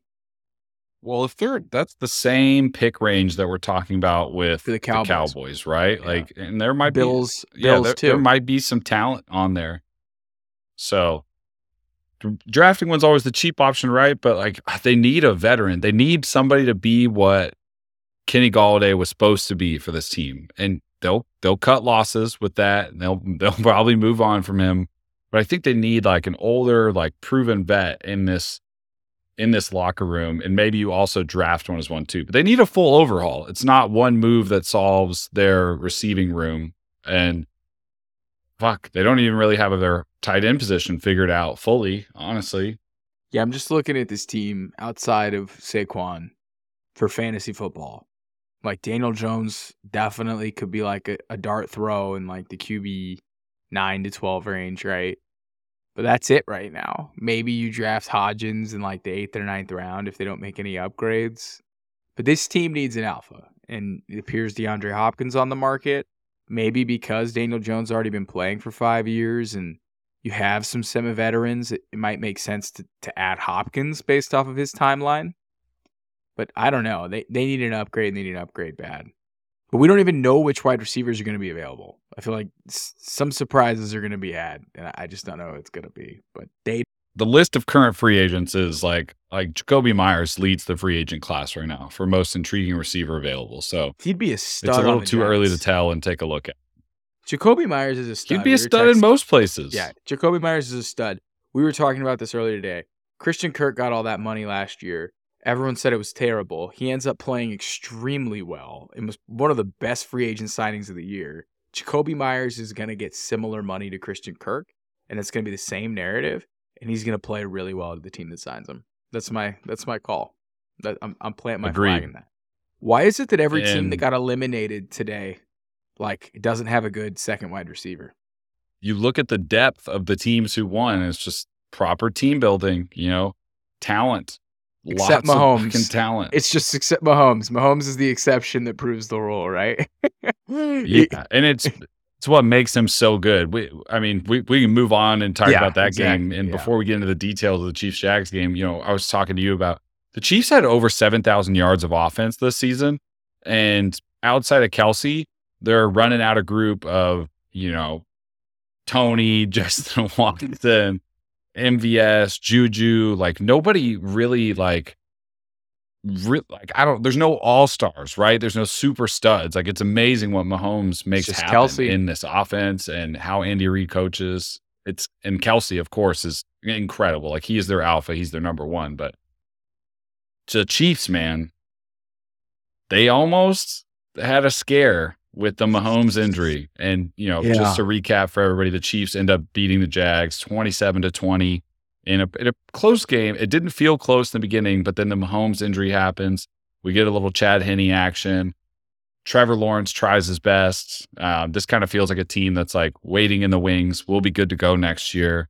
Well, if they're that's the same pick range that we're talking about with the Cowboys, the Cowboys right? Yeah. Like, and there might Bills, be Bills yeah, there, too. There might be some talent on there. So drafting one's always the cheap option, right? But like they need a veteran. They need somebody to be what Kenny Golladay was supposed to be for this team. And They'll they'll cut losses with that, and they'll they'll probably move on from him. But I think they need like an older, like proven vet in this in this locker room, and maybe you also draft one as one too. But they need a full overhaul. It's not one move that solves their receiving room, and fuck, they don't even really have their tight end position figured out fully, honestly. Yeah, I'm just looking at this team outside of Saquon for fantasy football. Like, Daniel Jones definitely could be, like, a, a dart throw in, like, the Q B nine to twelve range, right? But that's it right now. Maybe you draft Hodgins in, like, the eighth or ninth round if they don't make any upgrades. But this team needs an alpha. And it appears DeAndre Hopkins on the market. Maybe because Daniel Jones already been playing for five years and you have some semi-veterans, it, it might make sense to, to add Hopkins based off of his timeline. But I don't know. They they need an upgrade and they need an upgrade bad. But we don't even know which wide receivers are going to be available. I feel like s- some surprises are going to be had, and I just don't know what it's going to be. But they the list of current free agents is like like Jacoby Myers leads the free agent class right now for most intriguing receiver available. So he'd be a stud. It's a little too early to tell and take a look at. Jacoby Myers is a stud. He'd be a stud in most places. Yeah, Jacoby Myers is a stud. We were talking about this earlier today. Christian Kirk got all that money last year. Everyone said it was terrible. He ends up playing extremely well. It was one of the best free agent signings of the year. Jacoby Myers is going to get similar money to Christian Kirk, and it's going to be the same narrative, and he's going to play really well to the team that signs him. That's my that's my call. That, I'm, I'm planting my Agreed. flag in that. Why is it that every and team that got eliminated today, like, doesn't have a good second wide receiver? You look at the depth of the teams who won, and it's just proper team building, you know, talent. Except Lots Mahomes. Of fucking talent. It's just except Mahomes. Mahomes is the exception that proves the rule, right? Yeah, and it's it's what makes him so good. We, I mean, we, we can move on and talk yeah, about that exactly. game. And yeah. before we get into the details of the Chiefs-Jags game, you know, I was talking to you about the Chiefs had over seven thousand yards of offense this season, and outside of Kelce, they're running out a group of, you know, Tony, Justin Watson, M V S, Juju, like nobody really like, re- like I don't. There's no all stars, right? There's no super studs. Like it's amazing what Mahomes makes happen Kelce. in this offense and how Andy Reid coaches. It's and Kelce, of course, is incredible. Like he is their alpha, he's their number one. But to the Chiefs, man, they almost had a scare with the Mahomes injury. And, you know, yeah. just to recap for everybody, the Chiefs end up beating the Jags twenty-seven to twenty in a, in a close game. It didn't feel close in the beginning, but then the Mahomes injury happens. We get a little Chad Henne action. Trevor Lawrence tries his best. Um, this kind of feels like a team that's like waiting in the wings. We'll be good to go next year.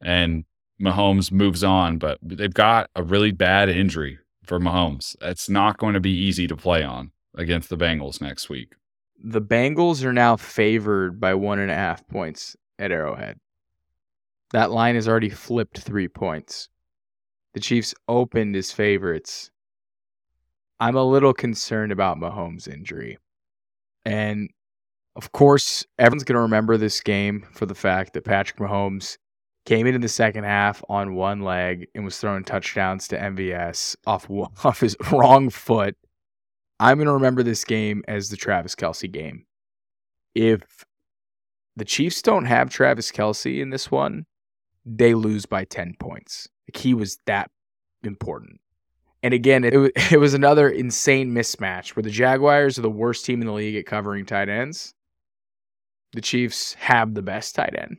And Mahomes moves on, but they've got a really bad injury for Mahomes. It's not going to be easy to play on against the Bengals next week. The Bengals are now favored by one and a half points at Arrowhead. That line has already flipped three points. The Chiefs opened as favorites. I'm a little concerned about Mahomes' injury. And, of course, everyone's going to remember this game for the fact that Patrick Mahomes came into the second half on one leg and was throwing touchdowns to M V S off, off his wrong foot. I'm going to remember this game as the Travis Kelce game. If the Chiefs don't have Travis Kelce in this one, they lose by ten points. Like, he was that important. And again, it, it was another insane mismatch where the Jaguars are the worst team in the league at covering tight ends. The Chiefs have the best tight end.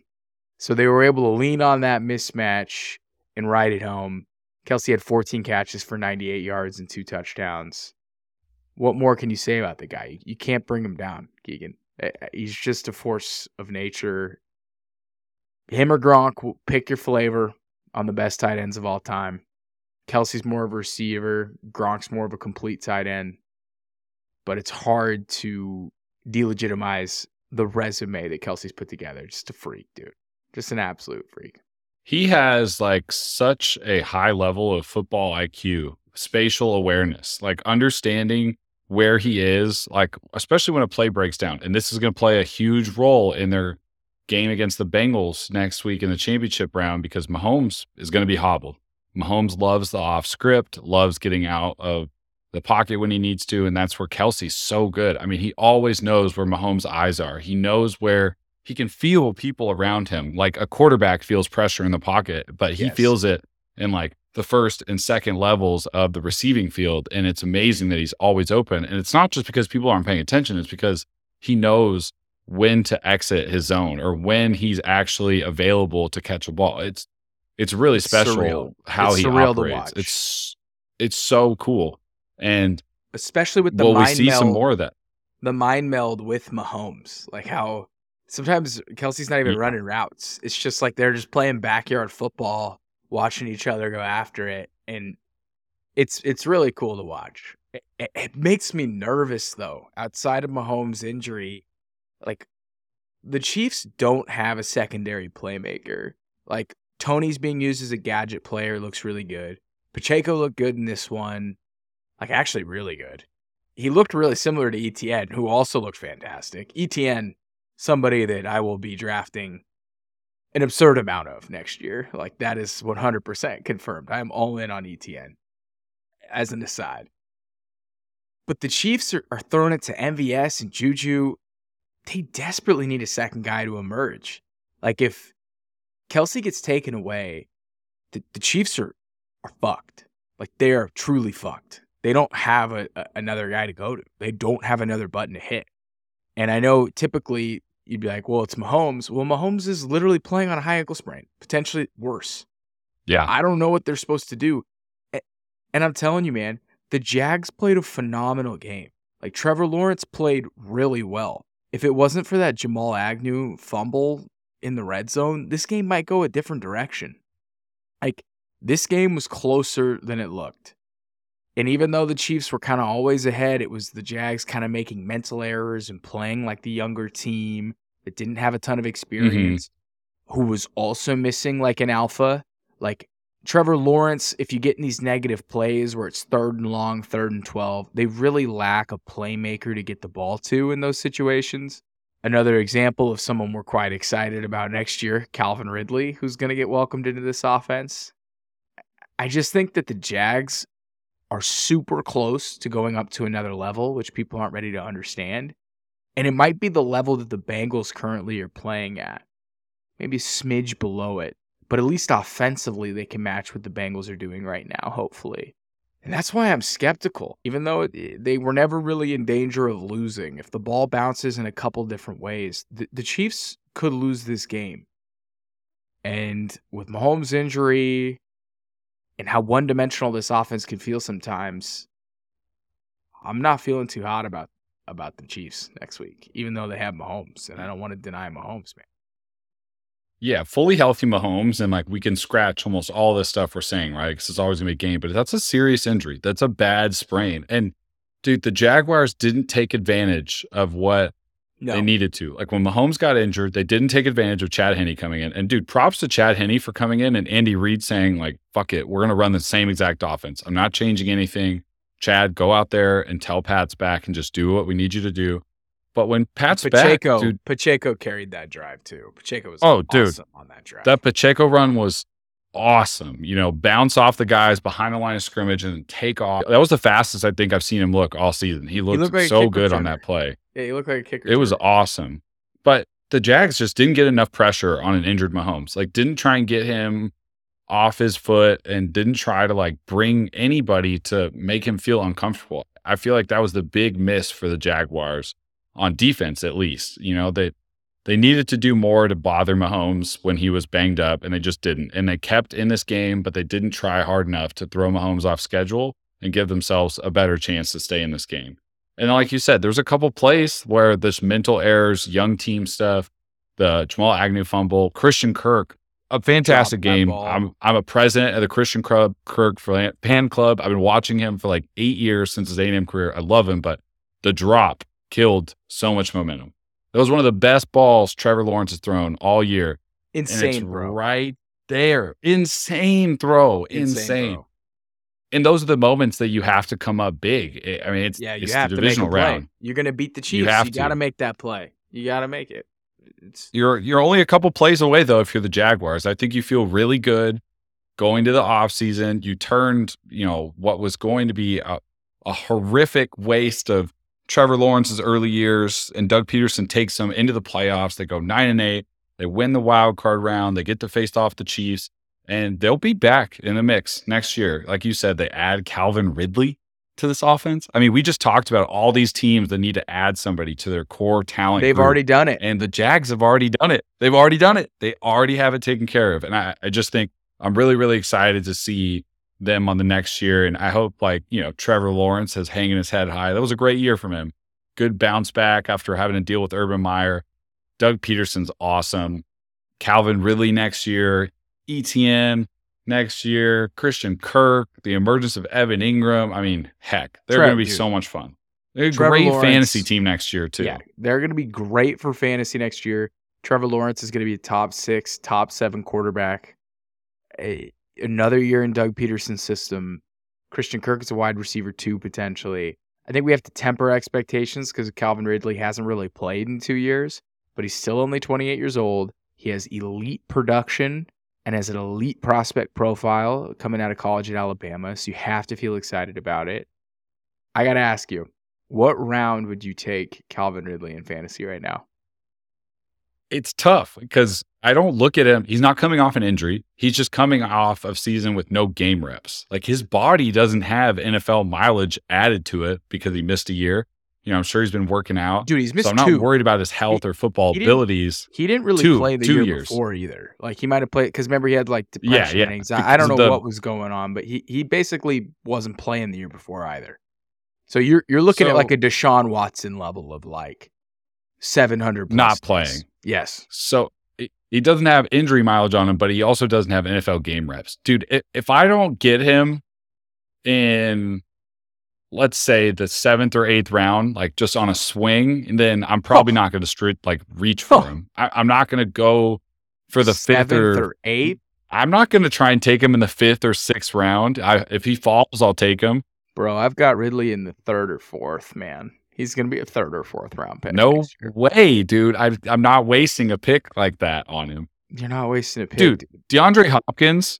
So they were able to lean on that mismatch and ride it home. Kelce had fourteen catches for ninety-eight yards and two touchdowns. What more can you say about the guy? You can't bring him down, Keegan. He's just a force of nature. Him or Gronk, pick your flavor on the best tight ends of all time. Kelce's more of a receiver. Gronk's more of a complete tight end. But it's hard to delegitimize the resume that Kelce's put together. Just a freak, dude. Just an absolute freak. He has like such a high level of football I Q, spatial awareness, like understanding where he is, like especially when a play breaks down. And this is going to play a huge role in their game against the Bengals next week in the championship round, because Mahomes is going to be hobbled. Mahomes loves the off script, loves getting out of the pocket when he needs to, and that's where Kelce's so good. I mean, he always knows where Mahomes' eyes are. He knows where he can feel people around him. Like a quarterback feels pressure in the pocket, but he yes. feels it in like the first and second levels of the receiving field. And it's amazing that he's always open. And it's not just because people aren't paying attention. It's because he knows when to exit his zone or when he's actually available to catch a ball. It's, it's really special surreal. how it's he surreal operates. To watch. It's, it's so cool. And especially with the will mind we see meld, some more of that? The mind meld with Mahomes, like how sometimes Kelce's not even yeah. running routes. It's just like they're just playing backyard football, watching each other go after it, and it's it's really cool to watch. It, it, it makes me nervous though. Outside of Mahomes' injury, like the Chiefs don't have a secondary playmaker. Like Tony's being used as a gadget player, looks really good. Pacheco looked good in this one. Like, actually really good. He looked really similar to Etienne, who also looked fantastic. Etienne, somebody that I will be drafting an absurd amount of next year. Like, that is one hundred percent confirmed. I'm all in on Etienne, as an aside. But the Chiefs are, are throwing it to M V S and Juju. They desperately need a second guy to emerge. Like, if Kelce gets taken away, the, the Chiefs are, are fucked. Like, they are truly fucked. They don't have a, a, another guy to go to. They don't have another button to hit. And I know typically you'd be like, well, it's Mahomes. Well, Mahomes is literally playing on a high ankle sprain, potentially worse. Yeah. I don't know what they're supposed to do. And I'm telling you, man, the Jags played a phenomenal game. Like, Trevor Lawrence played really well. If it wasn't for that Jamal Agnew fumble in the red zone, this game might go a different direction. Like, this game was closer than it looked. And even though the Chiefs were kind of always ahead, it was the Jags kind of making mental errors and playing like the younger team that didn't have a ton of experience, mm-hmm. who was also missing like an alpha. Like Trevor Lawrence, if you get in these negative plays where it's third and long, third and twelve, they really lack a playmaker to get the ball to in those situations. Another example of someone we're quite excited about next year, Calvin Ridley, who's going to get welcomed into this offense. I just think that the Jags are super close to going up to another level, which people aren't ready to understand. And it might be the level that the Bengals currently are playing at. Maybe a smidge below it. But at least offensively, they can match what the Bengals are doing right now, hopefully. And that's why I'm skeptical, even though it, they were never really in danger of losing. If the ball bounces in a couple different ways, the, the Chiefs could lose this game. And with Mahomes' injury and how one-dimensional this offense can feel sometimes, I'm not feeling too hot about about the Chiefs next week, even though they have Mahomes, and I don't want to deny Mahomes, man. Yeah, fully healthy Mahomes, and like we can scratch almost all this stuff we're saying, right? Because it's always going to be a game, but that's a serious injury. That's a bad sprain. And dude, the Jaguars didn't take advantage of what no. they needed to. Like when Mahomes got injured, they didn't take advantage of Chad Henne coming in. And dude, props to Chad Henne for coming in and Andy Reid saying like, fuck it, we're going to run the same exact offense. I'm not changing anything. Chad, go out there and tell Pat's back and just do what we need you to do. But when Pat's Pacheco, back, dude, Pacheco carried that drive too. Pacheco was oh, awesome dude, on that drive. That Pacheco run was awesome. You know, bounce off the guys behind the line of scrimmage and take off. That was the fastest I think I've seen him look all season. He looked, he looked like so good returner. on that play. Yeah, he looked like a kicker. It returner. was awesome. But the Jags just didn't get enough pressure on an injured Mahomes. Like, didn't try and get him off his foot and didn't try to like bring anybody to make him feel uncomfortable. I feel like that was the big miss for the Jaguars on defense, at least. You know, they they needed to do more to bother Mahomes when he was banged up, and they just didn't. And they kept in this game, but they didn't try hard enough to throw Mahomes off schedule and give themselves a better chance to stay in this game. And like you said, there's a couple plays where this mental errors, young team stuff, the Jamal Agnew fumble, Christian Kirk, a fantastic game. I'm I'm a president of the Christian Kirk, Kirk fan club. I've been watching him for like eight years since his A and M career. I love him, but the drop killed so much momentum. That was one of the best balls Trevor Lawrence has thrown all year. Insane, and it's bro. Right there. Insane throw. Insane. Insane. Throw. And those are the moments that you have to come up big. I mean, it's, yeah, you it's have the divisional to make a play. round. You're going to beat the Chiefs. You, have you got to make that play. You got to make it. It's, you're you're only a couple plays away, though, if you're the Jaguars. I think you feel really good going to the offseason. You turned, you know, what was going to be a, a horrific waste of Trevor Lawrence's early years, and Doug Peterson takes them into the playoffs. They go nine and eight. They win the wild card round. They get to face off the Chiefs, and they'll be back in the mix next year. Like you said, they add Calvin Ridley to this offense. I mean, we just talked about all these teams that need to add somebody to their core talent. They've group, already done it. And the Jags have already done it. They've already done it. They already have it taken care of. And I, I just think I'm really, really excited to see them on the next year. And I hope, like, you know, Trevor Lawrence is hanging his head high. That was a great year from him. Good bounce back after having to deal with Urban Meyer. Doug Peterson's awesome. Calvin Ridley next year. E T N next year, Christian Kirk, the emergence of Evan Ingram. I mean, heck, they're going to be dude. so much fun. They're a Trevor great Lawrence, fantasy team next year, too. Yeah, they're going to be great for fantasy next year. Trevor Lawrence is going to be a top six, top seven quarterback. A, another year in Doug Peterson's system. Christian Kirk is a wide receiver, too, potentially. I think we have to temper expectations because Calvin Ridley hasn't really played in two years, but he's still only twenty-eight years old. He has elite production and has an elite prospect profile coming out of college at Alabama, so you have to feel excited about it. I got to ask you, what round would you take Calvin Ridley in fantasy right now? It's tough because I don't look at him. He's not coming off an injury. He's just coming off of season with no game reps. Like, his body doesn't have N F L mileage added to it because he missed a year. You know, I'm sure he's been working out. Dude, he's missed two. So I'm not two. worried about his health he, or football he abilities. He didn't really two, play the year years. before either. Like, he might have played, because remember he had like depression yeah, yeah. and anxiety. Because I don't know the, what was going on, but he, he basically wasn't playing the year before either. So you're you're looking so, at like a Deshaun Watson level of like seven hundred. Not playing. Yes. So he doesn't have injury mileage on him, but he also doesn't have N F L game reps. Dude, if, if I don't get him in, let's say, the seventh or eighth round, like just on a swing, and then I'm probably oh. not going to stri- like reach for oh. him. I, I'm not going to go for the seventh fifth or, or eighth. I'm not going to try and take him in the fifth or sixth round. I, if he falls, I'll take him. Bro, I've got Ridley in the third or fourth, man. He's going to be a third or fourth round pick. No way, dude. I, I'm not wasting a pick like that on him. You're not wasting a pick. Dude, dude. DeAndre Hopkins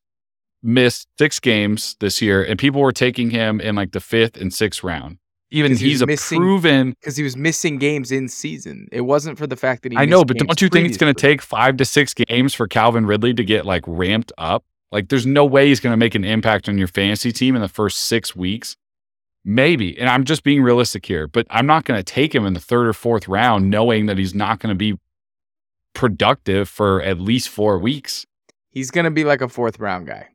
missed six games this year, and people were taking him in like the fifth and sixth round. Even he's he a missing, proven because he was missing games in season. It wasn't for the fact that he. I know, but don't you think it's going to take five to six games for Calvin Ridley to get like ramped up? Like, there's no way he's going to make an impact on your fantasy team in the first six weeks. Maybe, and I'm just being realistic here, but I'm not going to take him in the third or fourth round, knowing that he's not going to be productive for at least four weeks. He's going to be like a fourth round guy.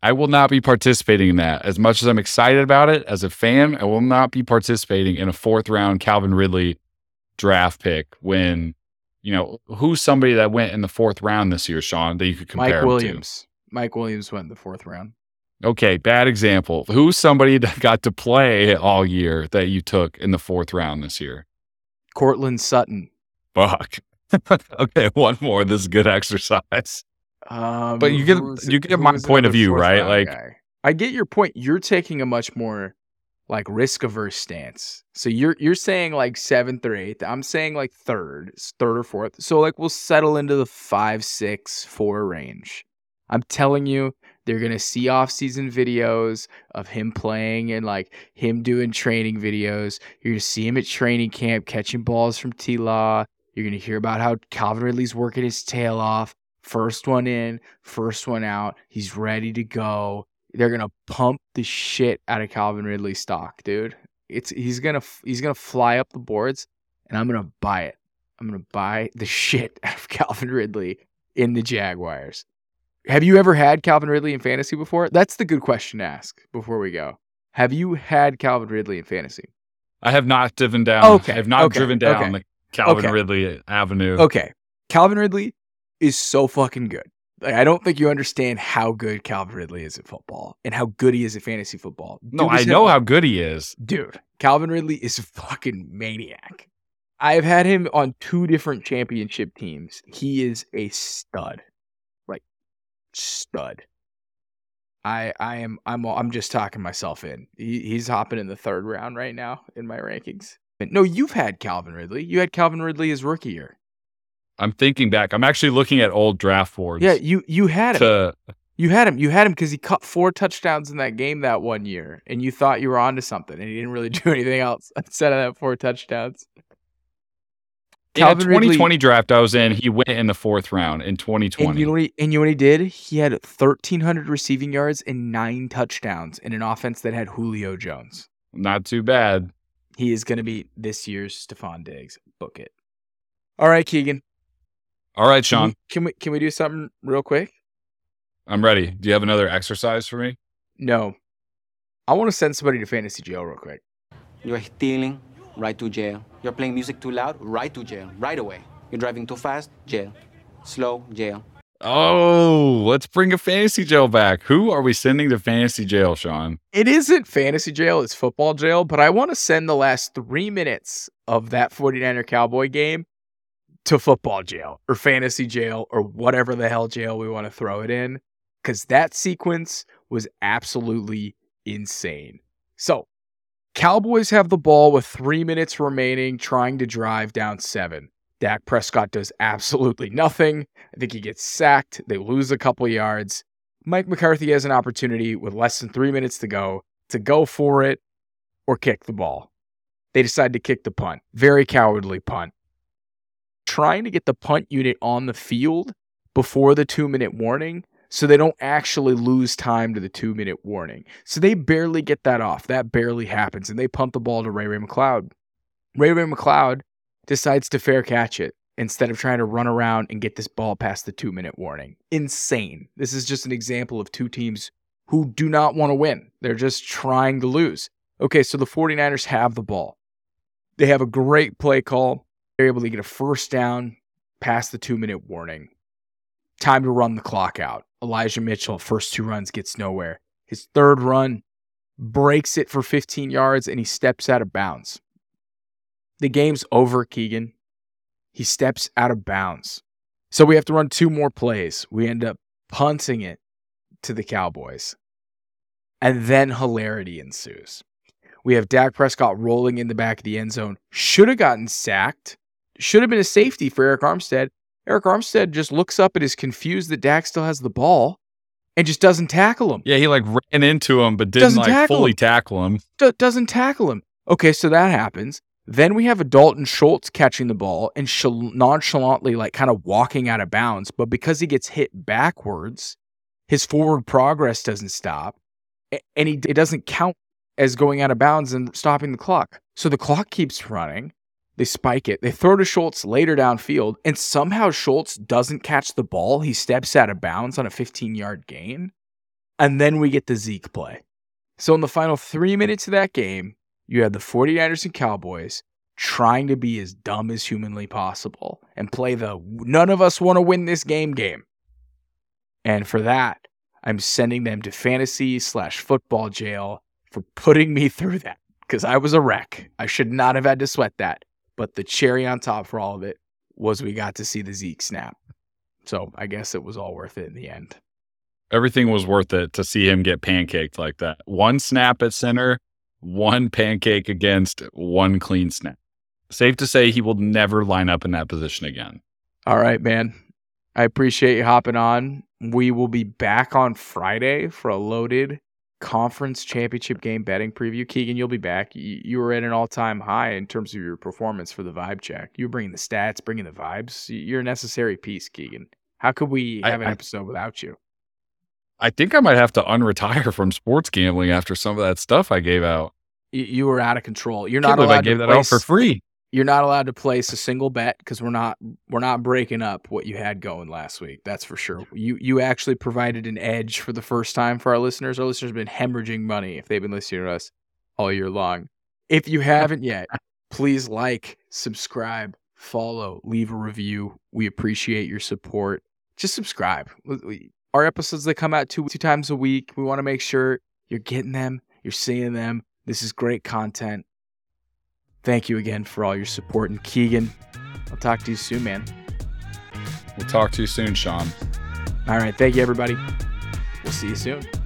I will not be participating in that. As much as I'm excited about it as a fan, I will not be participating in a fourth round Calvin Ridley draft pick when, you know, who's somebody that went in the fourth round this year, Sean, that you could compare Mike Williams. Him to? Mike Williams went in the fourth round. Okay, bad example. Who's somebody that got to play all year that you took in the fourth round this year? Cortland Sutton. Fuck. Okay, one more. This is good exercise. Um, but you get you get my point of view, right? Like, guy? I get your point. You're taking a much more like risk averse stance. So you're you're saying like seventh or eighth. I'm saying like third, third or fourth. So like we'll settle into the five, six, four range. I'm telling you, they're going to see off-season videos of him playing and like him doing training videos. You're going to see him at training camp catching balls from T-Law. You're going to hear about how Calvin Ridley's working his tail off. First one in, first one out. He's ready to go. They're going to pump the shit out of Calvin Ridley stock, dude. It's he's going to he's going to fly up the boards, and I'm going to buy it. I'm going to buy the shit out of Calvin Ridley in the Jaguars. Have you ever had Calvin Ridley in fantasy before? That's the good question to ask before we go. Have you had Calvin Ridley in fantasy? I have not driven down. Okay. I have not okay. driven down okay. the Calvin okay. Ridley avenue. Okay. Calvin Ridley is so fucking good. Like, I don't think you understand how good Calvin Ridley is at football and how good he is at fantasy football. Dude, no, I know how good he is. Dude, Calvin Ridley is a fucking maniac. I've had him on two different championship teams. He is a stud. Stud. I I am I'm I'm just talking myself in. He, he's hopping in the third round right now in my rankings. But no, you've had Calvin Ridley. You had Calvin Ridley his rookie year. I'm thinking back. I'm actually looking at old draft boards. Yeah, you you had him. To... You had him. You had him because he caught four touchdowns in that game that one year, and you thought you were onto something, and he didn't really do anything else instead of that four touchdowns. Calvin in a twenty twenty Ridley, draft I was in, he went in the fourth round in twenty twenty. And you know what he, and you know what he did? He had thirteen hundred receiving yards and nine touchdowns in an offense that had Julio Jones. Not too bad. He is going to be this year's Stephon Diggs. Book it. All right, Keegan. All right, Sean. Can we, can we can we do something real quick? I'm ready. Do you have another exercise for me? No. I want to send somebody to fantasy jail real quick. You're stealing. Right to jail. You're playing music too loud? Right to jail. Right away. You're driving too fast? Jail. Slow? Jail. Oh, let's bring a fantasy jail back. Who are we sending to fantasy jail, Sean? It isn't fantasy jail. It's football jail. But I want to send the last three minutes of that forty-niner Cowboy game to football jail or fantasy jail or whatever the hell jail we want to throw it in. Because that sequence was absolutely insane. So, Cowboys have the ball with three minutes remaining, trying to drive down seven. Dak Prescott does absolutely nothing. I think he gets sacked. They lose a couple yards. Mike McCarthy has an opportunity with less than three minutes to go to go for it or kick the ball. They decide to kick the punt. Very cowardly punt. Trying to get the punt unit on the field before the two-minute warning, so they don't actually lose time to the two-minute warning. So they barely get that off. That barely happens. And they pump the ball to Ray Ray McLeod. Ray Ray McLeod decides to fair catch it instead of trying to run around and get this ball past the two-minute warning. Insane. This is just an example of two teams who do not want to win. They're just trying to lose. Okay, so the forty-niners have the ball. They have a great play call. They're able to get a first down past the two-minute warning. Time to run the clock out. Elijah Mitchell, first two runs, gets nowhere. His third run breaks it for fifteen yards, and he steps out of bounds. The game's over, Keegan. He steps out of bounds. So we have to run two more plays. We end up punting it to the Cowboys. And then hilarity ensues. We have Dak Prescott rolling in the back of the end zone. Should have gotten sacked. Should have been a safety for Eric Armstead. Eric Armstead just looks up and is confused that Dak still has the ball and just doesn't tackle him. Yeah, he like ran into him, but didn't like tackle fully him. tackle him. D- doesn't tackle him. Okay, so that happens. Then we have a Dalton Schultz catching the ball and sh- nonchalantly like kind of walking out of bounds. But because he gets hit backwards, his forward progress doesn't stop. And he, it doesn't count as going out of bounds and stopping the clock. So the clock keeps running. They spike it. They throw to Schultz later downfield, and somehow Schultz doesn't catch the ball. He steps out of bounds on a fifteen-yard gain, and then we get the Zeke play. So in the final three minutes of that game, you had the forty-niners and Cowboys trying to be as dumb as humanly possible and play the none of us want to win this game game. And for that, I'm sending them to fantasy slash football jail for putting me through that because I was a wreck. I should not have had to sweat that. But the cherry on top for all of it was we got to see the Zeke snap. So I guess it was all worth it in the end. Everything was worth it to see him get pancaked like that. One snap at center, one pancake against, one clean snap. Safe to say he will never line up in that position again. All right, man. I appreciate you hopping on. We will be back on Friday for a loaded conference championship game betting preview. Keegan, you'll be back. You were at an all-time high in terms of your performance for the vibe check. You were bringing the stats, bringing the vibes. You're a necessary piece, Keegan. How could we have an I, I, episode without you? I think I might have to unretire from sports gambling after some of that stuff I gave out. You, you were out of control. You're not allowed I gave to that place, out for free. You're not allowed to place a single bet because we're not we're not breaking up what you had going last week. That's for sure. You you actually provided an edge for the first time for our listeners. Our listeners have been hemorrhaging money if they've been listening to us all year long. If you haven't yet, please like, subscribe, follow, leave a review. We appreciate your support. Just subscribe. Our episodes, they come out two, two times a week. We want to make sure you're getting them, you're seeing them. This is great content. Thank you again for all your support. And Keegan, I'll talk to you soon, man. We'll talk to you soon, Sean. All right. Thank you, everybody. We'll see you soon.